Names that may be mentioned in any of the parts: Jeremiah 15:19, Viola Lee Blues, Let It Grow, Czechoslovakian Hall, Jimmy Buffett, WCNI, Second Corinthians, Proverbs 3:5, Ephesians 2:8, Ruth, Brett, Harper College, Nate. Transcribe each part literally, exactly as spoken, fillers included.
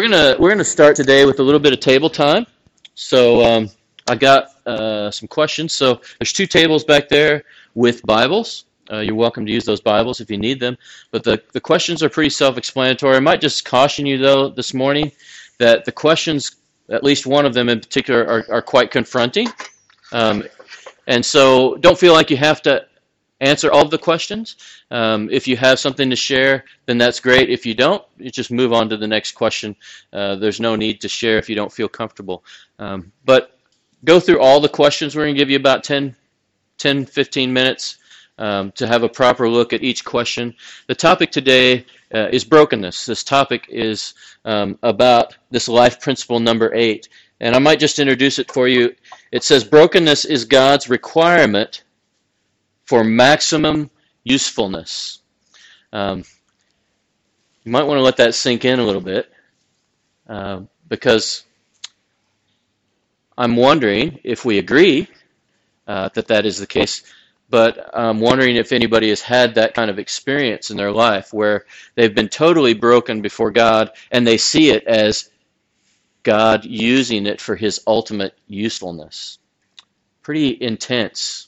We're gonna we're gonna start today with a little bit of table time. So um, I got uh, some questions. So there's two tables back there with Bibles. Uh, you're welcome to use those Bibles if you need them. But the, the questions are pretty self-explanatory. I might just caution you though this morning that the questions, at least one of them in particular, are, are quite confronting. Um, and so don't feel like you have to answer all of the questions. Um, if you have something to share, then that's great. If you don't, you just move on to the next question. Uh, there's no need to share if you don't feel comfortable. Um, but go through all the questions. We're going to give you about ten, ten, fifteen minutes um, to have a proper look at each question. The topic today uh, is brokenness. This topic is um, about this life principle number eight. And I might just introduce it for you. It says, brokenness is God's requirement for maximum usefulness. Um, you might want to let that sink in a little bit, uh, because I'm wondering if we agree uh, that that is the case, but I'm wondering if anybody has had that kind of experience in their life where they've been totally broken before God and they see it as God using it for his ultimate usefulness. Pretty intense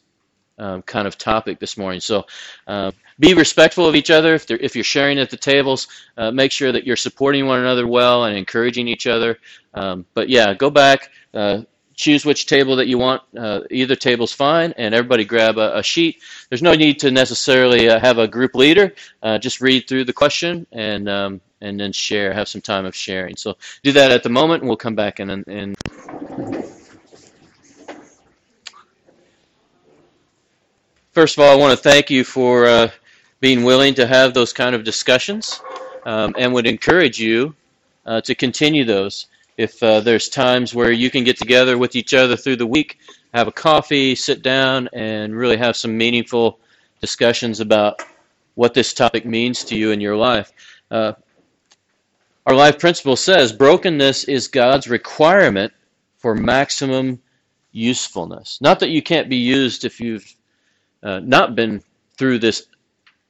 Um, kind of topic this morning. So uh, be respectful of each other. If, if you're sharing at the tables, uh, make sure that you're supporting one another well and encouraging each other. Um, but yeah, go back, uh, choose which table that you want. Uh, either table's fine, and everybody grab a, a sheet. There's no need to necessarily uh, have a group leader. Uh, just read through the question and um, and then share, have some time of sharing. So do that at the moment, and we'll come back and... and First of all, I want to thank you for uh, being willing to have those kind of discussions, um, and would encourage you uh, to continue those. If uh, there's times where you can get together with each other through the week, have a coffee, sit down, and really have some meaningful discussions about what this topic means to you in your life. Uh, our life principle says, brokenness is God's requirement for maximum usefulness. Not that you can't be used if you've Uh, not been through this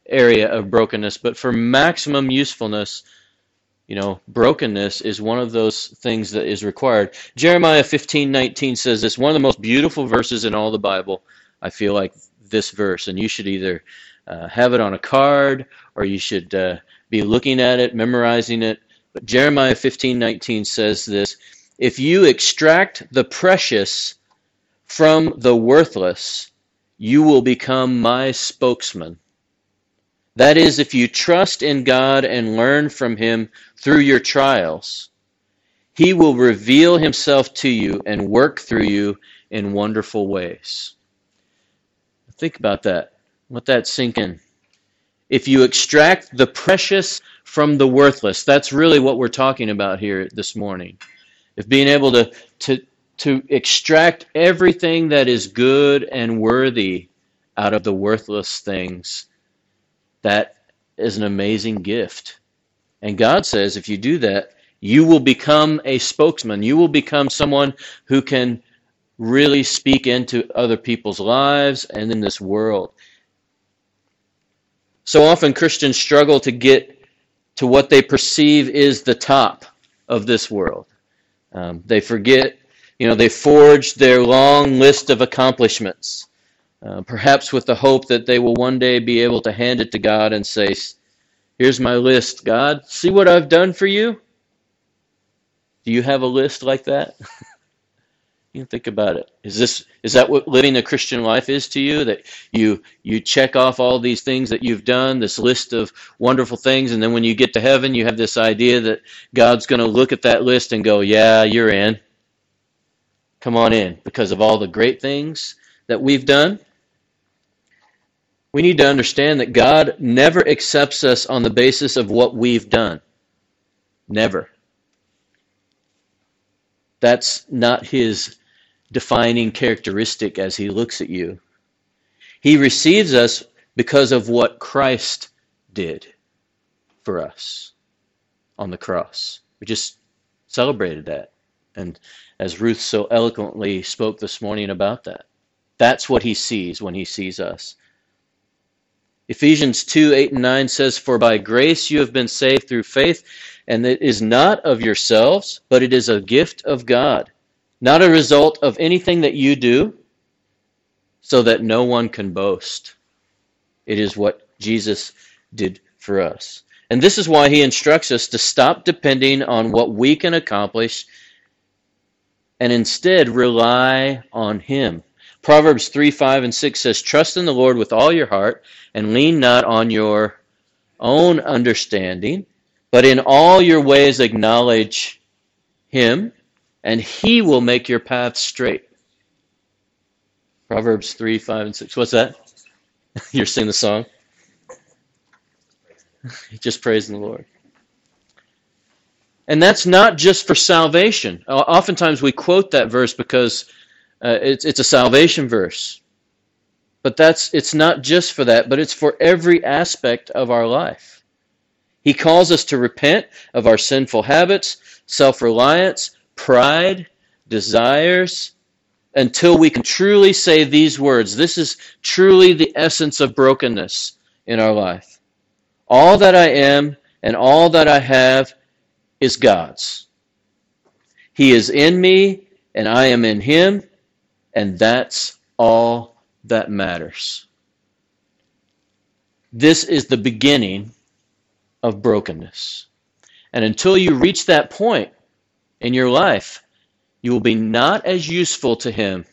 area of brokenness, but for maximum usefulness, you know, brokenness is one of those things that is required. Jeremiah fifteen nineteen says this, one of the most beautiful verses in all the Bible. I feel like this verse, and you should either uh, have it on a card or you should uh, be looking at it, memorizing it. But Jeremiah fifteen nineteen says this, if you extract the precious from the worthless, you will become my spokesman. That is, if you trust in God and learn from him through your trials, he will reveal himself to you and work through you in wonderful ways. Think about that. Let that sink in. If you extract the precious from the worthless, that's really what we're talking about here this morning. If being able to... to to extract everything that is good and worthy out of the worthless things, that is an amazing gift. And God says if you do that, you will become a spokesman. You will become someone who can really speak into other people's lives and in this world. So often Christians struggle to get to what they perceive is the top of this world. Um, they forget You know, they forged their long list of accomplishments, uh, perhaps with the hope that they will one day be able to hand it to God and say, here's my list, God. See what I've done for you? Do you have a list like that? You think about it. Is this is that what living a Christian life is to you? That you you check off all these things that you've done, this list of wonderful things, and then when you get to heaven, you have this idea that God's going to look at that list and go, yeah, you're in. Come on in, because of all the great things that we've done. We need to understand that God never accepts us on the basis of what we've done. Never. That's not his defining characteristic as he looks at you. He receives us because of what Christ did for us on the cross. We just celebrated that. And as Ruth so eloquently spoke this morning about that, that's what he sees when he sees us. Ephesians two, eight, and nine says, "For by grace you have been saved through faith, and it is not of yourselves, but it is a gift of God, not a result of anything that you do, so that no one can boast." It is what Jesus did for us. And this is why he instructs us to stop depending on what we can accomplish and instead rely on him. Proverbs three, five, and six says, "Trust in the Lord with all your heart, and lean not on your own understanding, but in all your ways acknowledge him, and he will make your path straight." Proverbs three, five, and six. What's that? You're singing the song? Just praising the Lord. And that's not just for salvation. Oftentimes we quote that verse because Uh, it's, it's a salvation verse, but that's it's not just for that, but it's for every aspect of our life. He calls us to repent of our sinful habits, self-reliance, pride, desires, until we can truly say these words. This is truly the essence of brokenness in our life. All that I am and all that I have is God's. He is in me and I am in him. And that's all that matters. This is the beginning of brokenness. And until you reach that point in your life, you will be not as useful to him,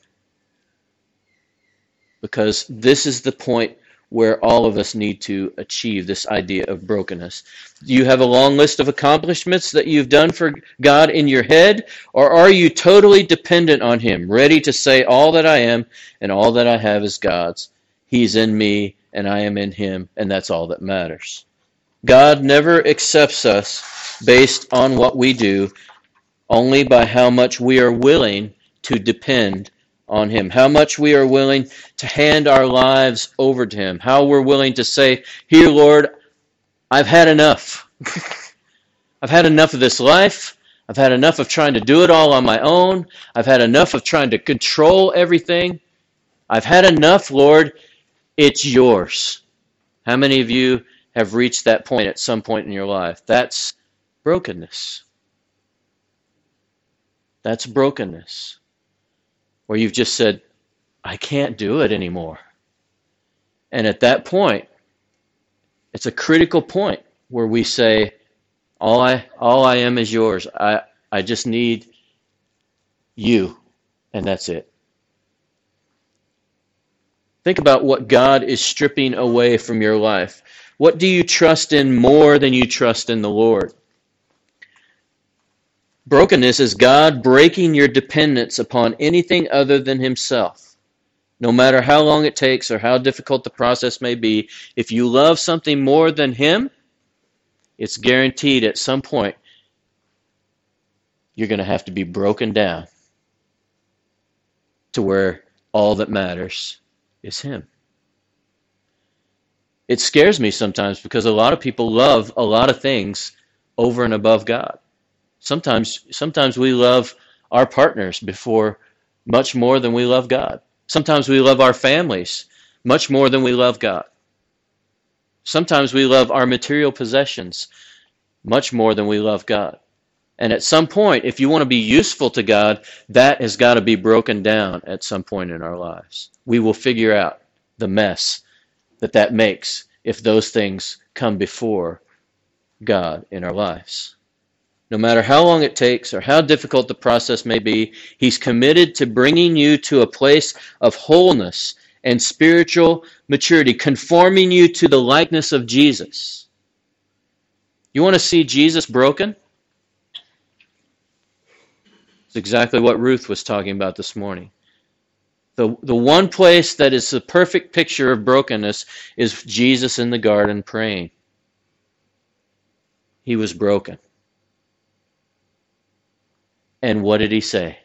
because this is the point where all of us need to achieve this idea of brokenness. Do you have a long list of accomplishments that you've done for God in your head, or are you totally dependent on him, ready to say, all that I am and all that I have is God's? He's in me and I am in him, and that's all that matters. God never accepts us based on what we do, only by how much we are willing to depend on him, how much we are willing to hand our lives over to him, how we're willing to say, "Here, Lord, I've had enough. I've had enough of this life. I've had enough of trying to do it all on my own. I've had enough of trying to control everything. I've had enough, Lord. It's yours." How many of you have reached that point at some point in your life? That's brokenness. That's brokenness. Where you've just said, "I can't do it anymore." And at that point, it's a critical point where we say, all I all I am is yours. I, I just need you, and that's it. Think about what God is stripping away from your life. What do you trust in more than you trust in the Lord? Brokenness is God breaking your dependence upon anything other than himself. No matter how long it takes or how difficult the process may be, if you love something more than him, it's guaranteed at some point you're going to have to be broken down to where all that matters is him. It scares me sometimes because a lot of people love a lot of things over and above God. Sometimes sometimes we love our partners before much more than we love God. Sometimes we love our families much more than we love God. Sometimes we love our material possessions much more than we love God. And at some point, if you want to be useful to God, that has got to be broken down at some point in our lives. We will figure out the mess that that makes if those things come before God in our lives. No matter how long it takes or how difficult the process may be, he's committed to bringing you to a place of wholeness and spiritual maturity, conforming you to the likeness of Jesus. You want to see Jesus broken? It's exactly what Ruth was talking about this morning. The, the one place that is the perfect picture of brokenness is Jesus in the garden praying. He was broken. And what did he say?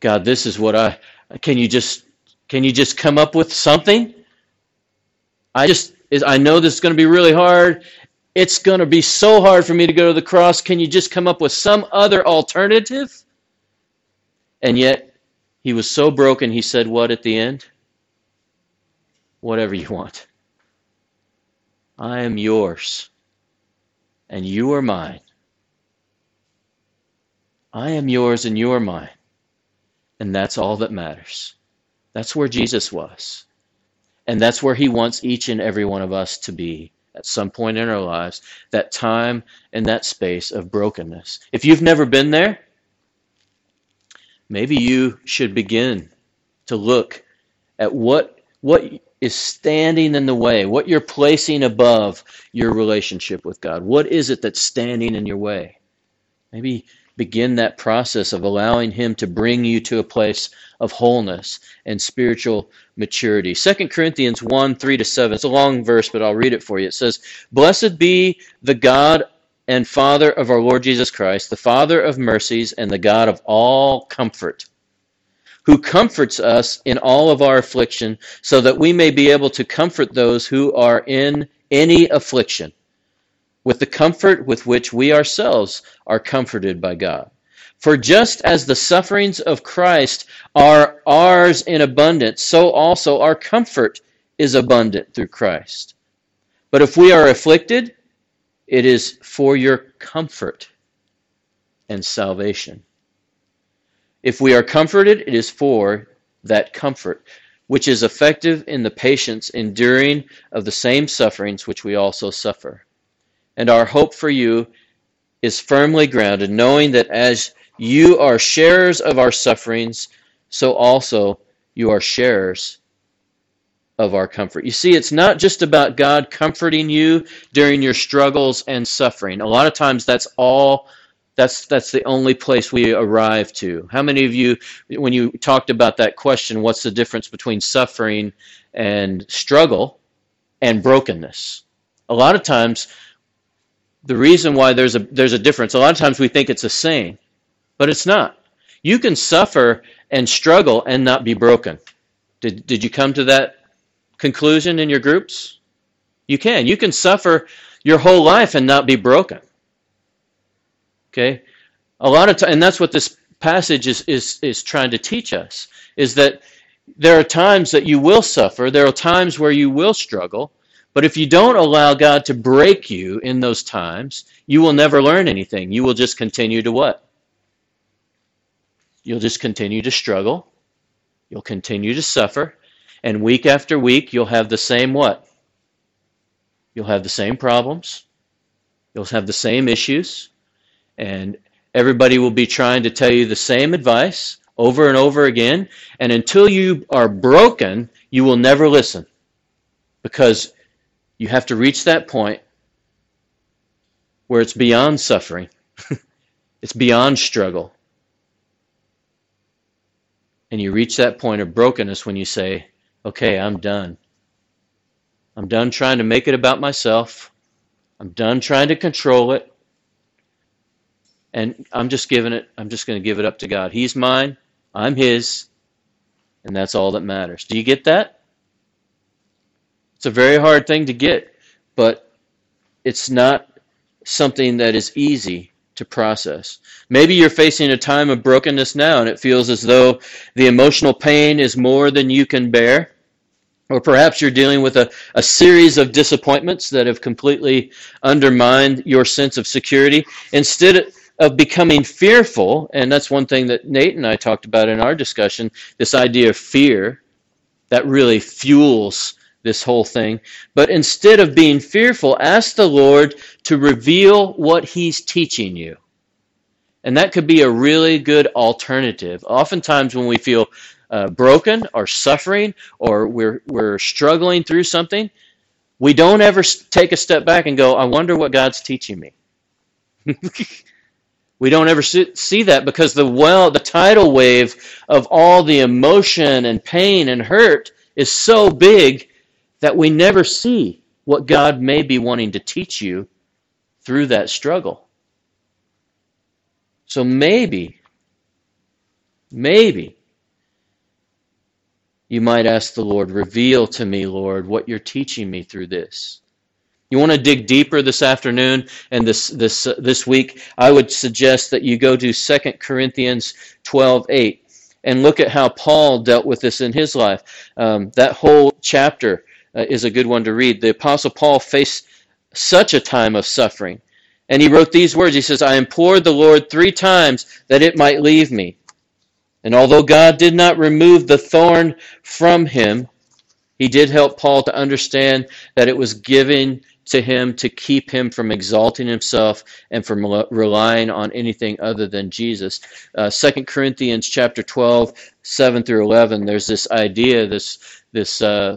"God, this is what I can you just can you just come up with something? I just I know this is going to be really hard. It's going to be so hard for me to go to the cross. Can you just come up with some other alternative?" And yet he was so broken, he said what at the end? whatever you want. I am yours, and you are mine. I am yours, and you are mine. And that's all that matters. That's where Jesus was. And that's where he wants each and every one of us to be at some point in our lives, that time and that space of brokenness. If you've never been there, maybe you should begin to look at what what is standing in the way, what you're placing above your relationship with God. What is it that's standing in your way? Maybe begin that process of allowing him to bring you to a place of wholeness and spiritual maturity. Second Corinthians one, three to seven. It's a long verse, but I'll read it for you. It says, "Blessed be the God and Father of our Lord Jesus Christ, the Father of mercies and the God of all comfort, who comforts us in all of our affliction, so that we may be able to comfort those who are in any affliction, with the comfort with which we ourselves are comforted by God. For just as the sufferings of Christ are ours in abundance, so also our comfort is abundant through Christ. But if we are afflicted, it is for your comfort and salvation. If we are comforted, it is for that comfort, which is effective in the patience enduring of the same sufferings which we also suffer. And our hope for you is firmly grounded, knowing that as you are sharers of our sufferings, so also you are sharers of our comfort." You see, it's not just about God comforting you during your struggles and suffering. A lot of times that's all, that's that's the only place we arrive to. How many of you, when you talked about that question, what's the difference between suffering and struggle and brokenness? A lot of times, the reason why there's a there's a difference, a lot of times we think it's the same, but it's not. You can suffer and struggle and not be broken. Did did you come to that conclusion in your groups? You can. You can suffer your whole life and not be broken. Okay? A lot of times, and that's what this passage is is is trying to teach us, is that there are times that you will suffer, there are times where you will struggle. But if you don't allow God to break you in those times, you will never learn anything. You will just continue to what? You'll just continue to struggle. You'll continue to suffer. And week after week, you'll have the same what? You'll have the same problems. You'll have the same issues. And everybody will be trying to tell you the same advice over and over again. And until you are broken, you will never listen. Because you have to reach that point where it's beyond suffering. It's beyond struggle. And you reach that point of brokenness when you say, okay, I'm done. I'm done trying to make it about myself. I'm done trying to control it. And I'm just giving it, I'm just going to give it up to God. He's mine, I'm his, and that's all that matters. Do you get that? It's a very hard thing to get, but it's not something that is easy to process. Maybe you're facing a time of brokenness now, and it feels as though the emotional pain is more than you can bear. Or perhaps you're dealing with a, a series of disappointments that have completely undermined your sense of security. Instead of becoming fearful, and that's one thing that Nate and I talked about in our discussion, this idea of fear that really fuels this whole thing. But instead of being fearful, ask the Lord to reveal what he's teaching you. And that could be a really good alternative. Oftentimes when we feel uh, broken or suffering or we're, we're struggling through something, we don't ever take a step back and go, I wonder what God's teaching me. We don't ever see that because the well, the tidal wave of all the emotion and pain and hurt is so big that we never see what God may be wanting to teach you through that struggle. So maybe, maybe, you might ask the Lord, reveal to me, Lord, what you're teaching me through this. You want to dig deeper this afternoon and this this uh, this week, I would suggest that you go to Second Corinthians twelve eight and look at how Paul dealt with this in his life. Um, that whole chapter uh, is a good one to read. The Apostle Paul faced such a time of suffering, and he wrote these words. He says, I implored the Lord three times that it might leave me. And although God did not remove the thorn from him, he did help Paul to understand that it was given to him to keep him from exalting himself and from relying on anything other than Jesus. Uh, Second Corinthians chapter twelve, seven through eleven, there's this idea, this, this uh,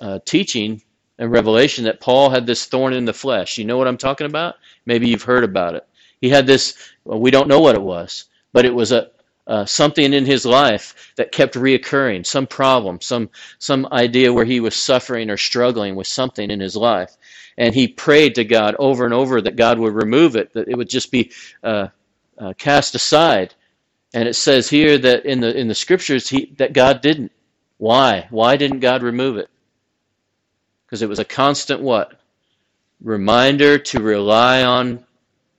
uh, teaching and revelation that Paul had this thorn in the flesh. You know what I'm talking about? Maybe you've heard about it. He had this, well, we don't know what it was, but it was a Uh, something in his life that kept reoccurring, some problem, some some idea where he was suffering or struggling with something in his life. And he prayed to God over and over that God would remove it, that it would just be uh, uh, cast aside. And it says here that in the in the scriptures he, that God didn't. Why? Why didn't God remove it? Because it was a constant what? Reminder to rely on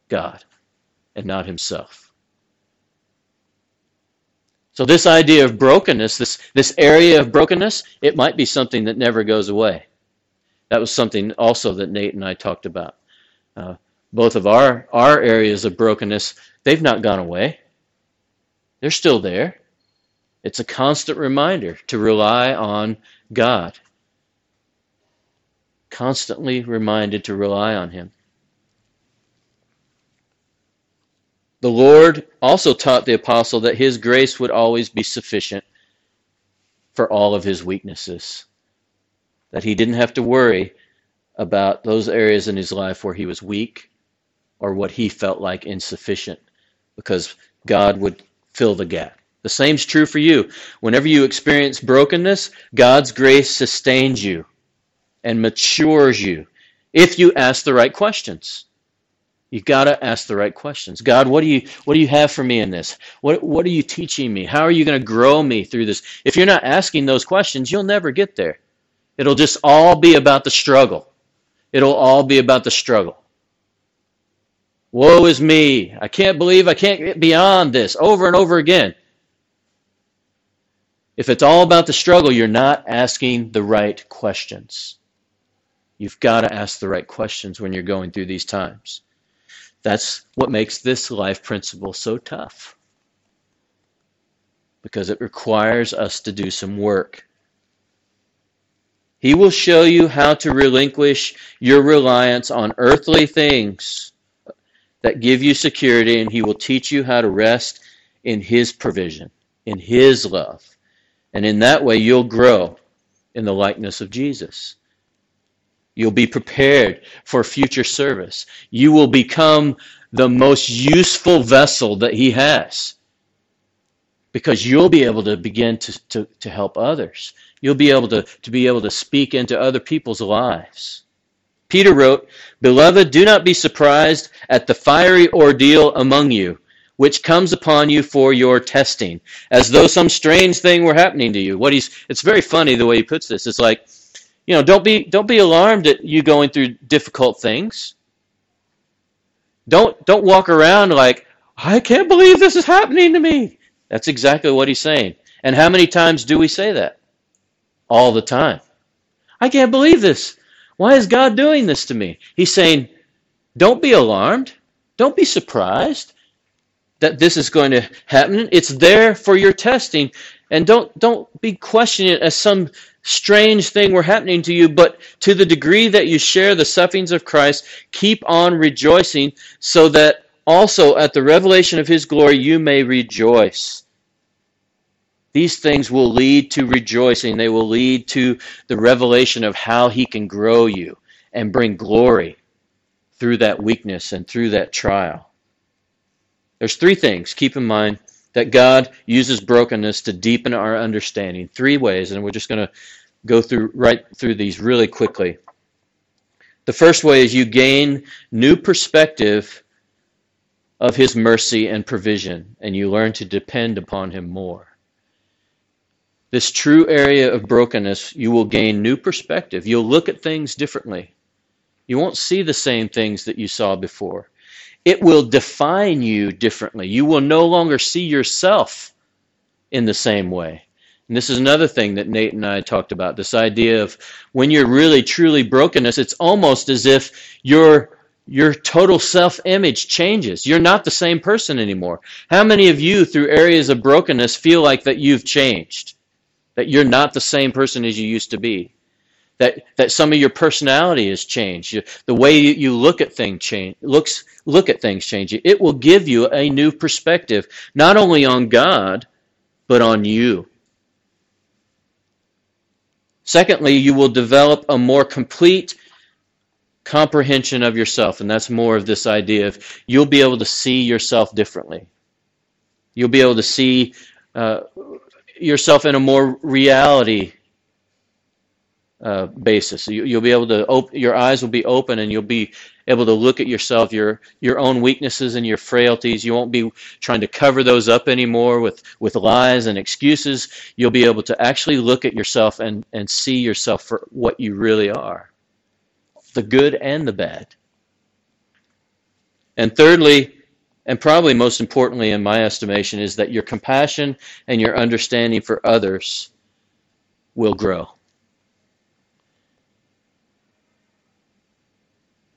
God and not himself. So this idea of brokenness, this, this area of brokenness, it might be something that never goes away. That was something also that Nate and I talked about. Uh, both of our, our areas of brokenness, they've not gone away. They're still there. It's a constant reminder to rely on God. Constantly reminded to rely on him. The Lord also taught the apostle that his grace would always be sufficient for all of his weaknesses, that he didn't have to worry about those areas in his life where he was weak or what he felt like insufficient, because God would fill the gap. The same's true for you. Whenever you experience brokenness, God's grace sustains you and matures you if you ask the right questions. You've got to ask the right questions. God, what do you what do you have for me in this? What what are you teaching me? How are you going to grow me through this? If you're not asking those questions, you'll never get there. It'll just all be about the struggle. It'll all be about the struggle. Woe is me. I can't believe I can't get beyond this, over and over again. If it's all about the struggle, you're not asking the right questions. You've got to ask the right questions when you're going through these times. That's what makes this life principle so tough, because it requires us to do some work. He will show you how to relinquish your reliance on earthly things that give you security, and he will teach you how to rest in his provision, in his love. And in that way, you'll grow in the likeness of Jesus. You'll be prepared for future service. You will become the most useful vessel that he has, because you'll be able to begin to, to, to help others. You'll be able to, to be able to speak into other people's lives. Peter wrote, Beloved, do not be surprised at the fiery ordeal among you, which comes upon you for your testing, as though some strange thing were happening to you. What he's, it's very funny the way he puts this. It's like, You know, don't be don't be alarmed at you going through difficult things. Don't don't walk around like, I can't believe this is happening to me. That's exactly what he's saying. And how many times do we say that? All the time. I can't believe this. Why is God doing this to me? He's saying, don't be alarmed. Don't be surprised that this is going to happen. It's there for your testing. And don't don't be questioning it as some strange thing were happening to you, but to the degree that you share the sufferings of Christ, keep on rejoicing, so that also at the revelation of his glory you may rejoice. These things will lead to rejoicing. They will lead to the revelation of how he can grow you and bring glory through that weakness and through that trial. There's three things, keep in mind, that God uses brokenness to deepen our understanding. Three ways, and we're just going to go through right through these really quickly. The first way is you gain new perspective of his mercy and provision, and you learn to depend upon him more. This true area of brokenness, you will gain new perspective. You'll look at things differently. You won't see the same things that you saw before. It will define you differently. You will no longer see yourself in the same way. And this is another thing that Nate and I talked about, this idea of when you're really, truly brokenness, it's almost as if your your total self-image changes. You're not the same person anymore. How many of you, through areas of brokenness, feel like that you've changed, that you're not the same person as you used to be, that that some of your personality has changed, you, the way you, you look at things change, looks look at things change. It will give you a new perspective, not only on God, but on you. Secondly, you will develop a more complete comprehension of yourself, and that's more of this idea of you'll be able to see yourself differently. You'll be able to see uh, yourself in a more reality uh, basis. You, you'll be able to op- your eyes will be open, and you'll be able to look at yourself, your your own weaknesses and your frailties. You won't be trying to cover those up anymore with, with lies and excuses. You'll be able to actually look at yourself and, and see yourself for what you really are, the good and the bad. And thirdly, and probably most importantly in my estimation, is that your compassion and your understanding for others will grow.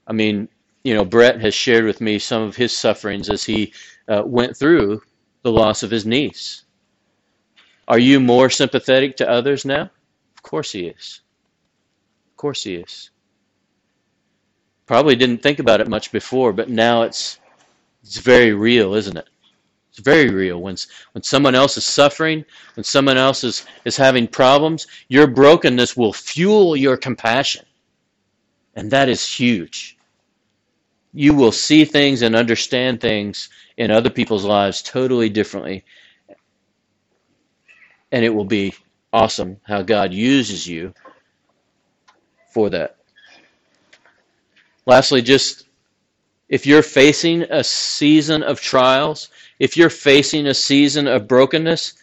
I mean, you know, Brett has shared with me some of his sufferings as he uh, went through the loss of his niece. Are you more sympathetic to others now? Of course he is. Of course he is. Probably didn't think about it much before, but now it's it's very real, isn't it? It's very real. When, when someone else is suffering, when someone else is, is having problems, your brokenness will fuel your compassion. And that is huge. You will see things and understand things in other people's lives totally differently. And it will be awesome how God uses you for that. Lastly, just if you're facing a season of trials, if you're facing a season of brokenness,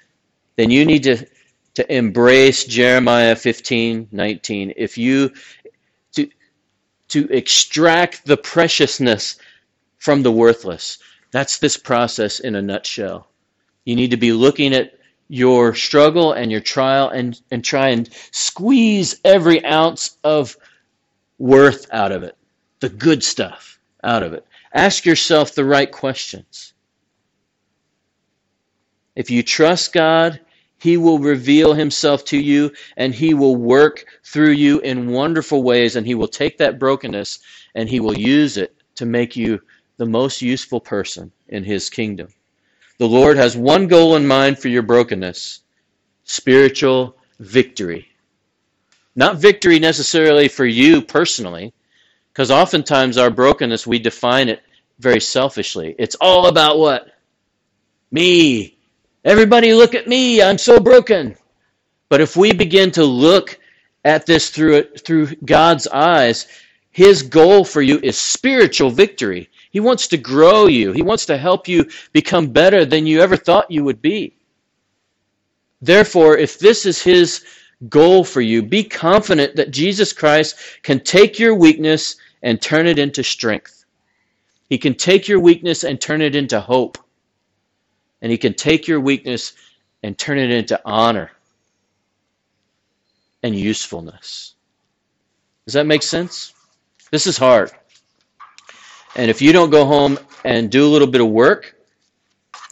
then you need to, to embrace Jeremiah fifteen nineteen. If you to to extract the preciousness from the worthless. That's this process in a nutshell. You need to be looking at your struggle and your trial and, and try and squeeze every ounce of worth out of it, the good stuff out of it. Ask yourself the right questions. If you trust God, He will reveal Himself to you, and He will work through you in wonderful ways, and He will take that brokenness and He will use it to make you the most useful person in His kingdom. The Lord has one goal in mind for your brokenness: spiritual victory. Not victory necessarily for you personally, because oftentimes our brokenness, we define it very selfishly. It's all about what? Me. Everybody look at me. I'm so broken. But if we begin to look at this through it, through God's eyes, His goal for you is spiritual victory. He wants to grow you. He wants to help you become better than you ever thought you would be. Therefore, if this is His goal for you, be confident that Jesus Christ can take your weakness and turn it into strength. He can take your weakness and turn it into hope. And He can take your weakness and turn it into honor and usefulness. Does that make sense? This is hard. And if you don't go home and do a little bit of work,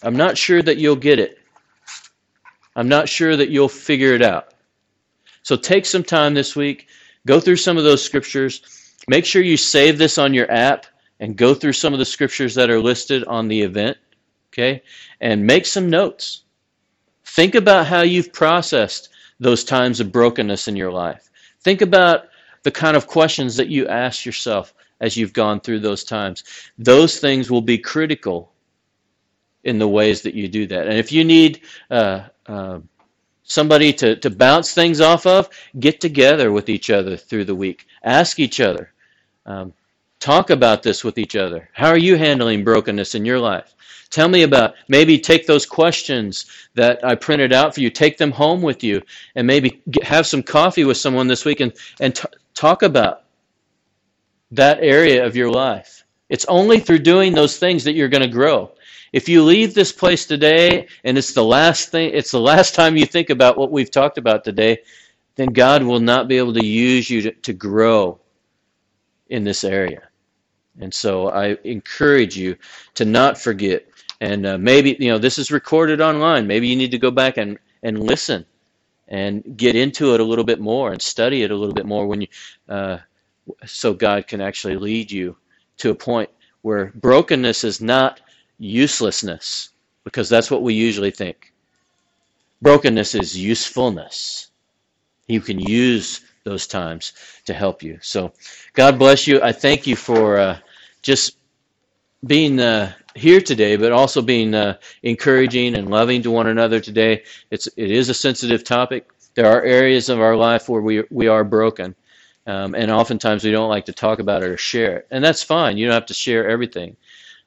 I'm not sure that you'll get it. I'm not sure that you'll figure it out. So take some time this week, go through some of those scriptures, make sure you save this on your app and go through some of the scriptures that are listed on the event, okay? And make some notes. Think about how you've processed those times of brokenness in your life. Think about the kind of questions that you ask yourself as you've gone through those times. Those things will be critical in the ways that you do that. And if you need uh, uh, somebody to, to bounce things off of, get together with each other through the week. Ask each other. Um, talk about this with each other. How are you handling brokenness in your life? Tell me about, maybe take those questions that I printed out for you, take them home with you, and maybe get, have some coffee with someone this week and, and t- talk about that area of your life. It's only through doing those things that you're going to grow. If you leave this place today and it's the last thing, it's the last time you think about what we've talked about today, then God will not be able to use you to, to grow in this area. And so I encourage you to not forget. And uh, maybe, you know, this is recorded online. Maybe you need to go back and, and listen and get into it a little bit more and study it a little bit more when you, uh, so God can actually lead you to a point where brokenness is not uselessness, because that's what we usually think. Brokenness is usefulness. You can use those times to help you. So God bless you. I thank you for uh, just being uh, here today, but also being uh, encouraging and loving to one another today. It's, it is a sensitive topic. There are areas of our life where we, we are broken, um, and oftentimes we don't like to talk about it or share it. And that's fine. You don't have to share everything.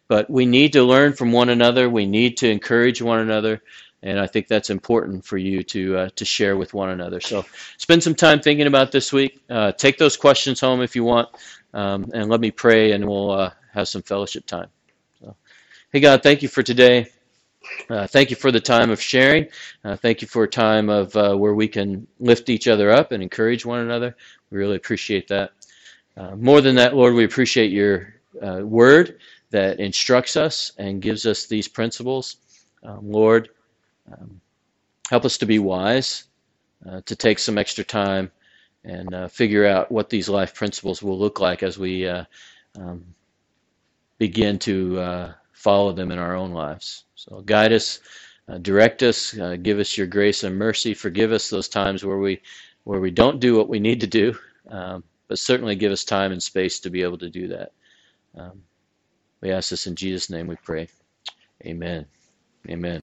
But we need to learn from one another. We need to encourage one another. And I think that's important for you to uh, to share with one another. So spend some time thinking about this week. Uh, take those questions home if you want, um, and let me pray, and we'll uh, have some fellowship time. So, hey, God, thank you for today. Uh, thank you for the time of sharing. Uh, thank you for a time of uh, where we can lift each other up and encourage one another. We really appreciate that. Uh, more than that, Lord, we appreciate your uh, word that instructs us and gives us these principles. Um, Lord, Um, help us to be wise, uh, to take some extra time and uh, figure out what these life principles will look like as we uh, um, begin to uh, follow them in our own lives. So guide us, uh, direct us, uh, give us your grace and mercy. Forgive us those times where we where we don't do what we need to do, um, but certainly give us time and space to be able to do that. Um, we ask this in Jesus' name we pray. Amen. Amen.